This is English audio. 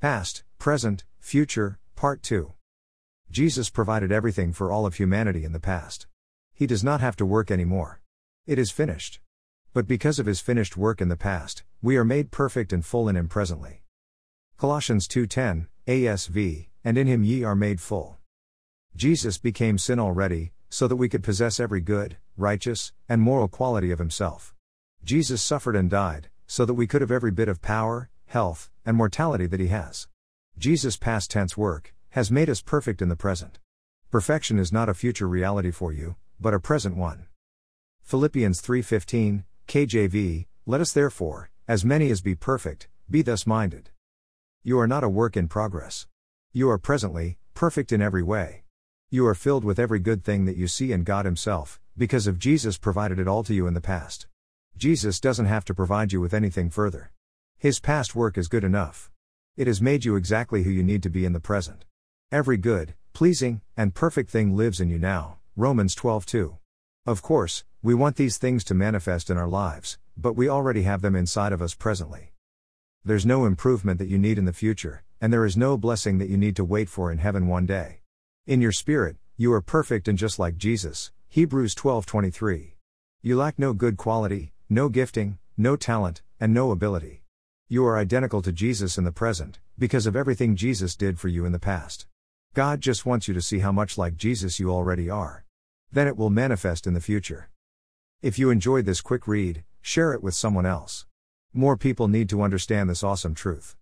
Past, Present, Future, Part 2. Jesus provided everything for all of humanity in the past. He does not have to work anymore. It is finished. But because of his finished work in the past, we are made perfect and full in him presently. Colossians 2:10, ASV, and in him ye are made full. Jesus became sin already, so that we could possess every good, righteous, and moral quality of himself. Jesus suffered and died, so that we could have every bit of power, health, and mortality that he has. Jesus' past tense work has made us perfect in the present. Perfection is not a future reality for you, but a present one. Philippians 3:15, KJV, let us therefore, as many as be perfect, be thus minded. You are not a work in progress. You are presently perfect in every way. You are filled with every good thing that you see in God himself, because of Jesus provided it all to you in the past. Jesus doesn't have to provide you with anything further. His past work is good enough. It has made you exactly who you need to be in the present. Every good, pleasing, and perfect thing lives in you now. Romans 12:2. Of course, we want these things to manifest in our lives, but we already have them inside of us presently. There's no improvement that you need in the future, and there is no blessing that you need to wait for in heaven one day. In your spirit, you are perfect and just like Jesus. Hebrews 12:23. You lack no good quality, no gifting, no talent, and no ability. You are identical to Jesus in the present, because of everything Jesus did for you in the past. God just wants you to see how much like Jesus you already are. Then it will manifest in the future. If you enjoyed this quick read, share it with someone else. More people need to understand this awesome truth.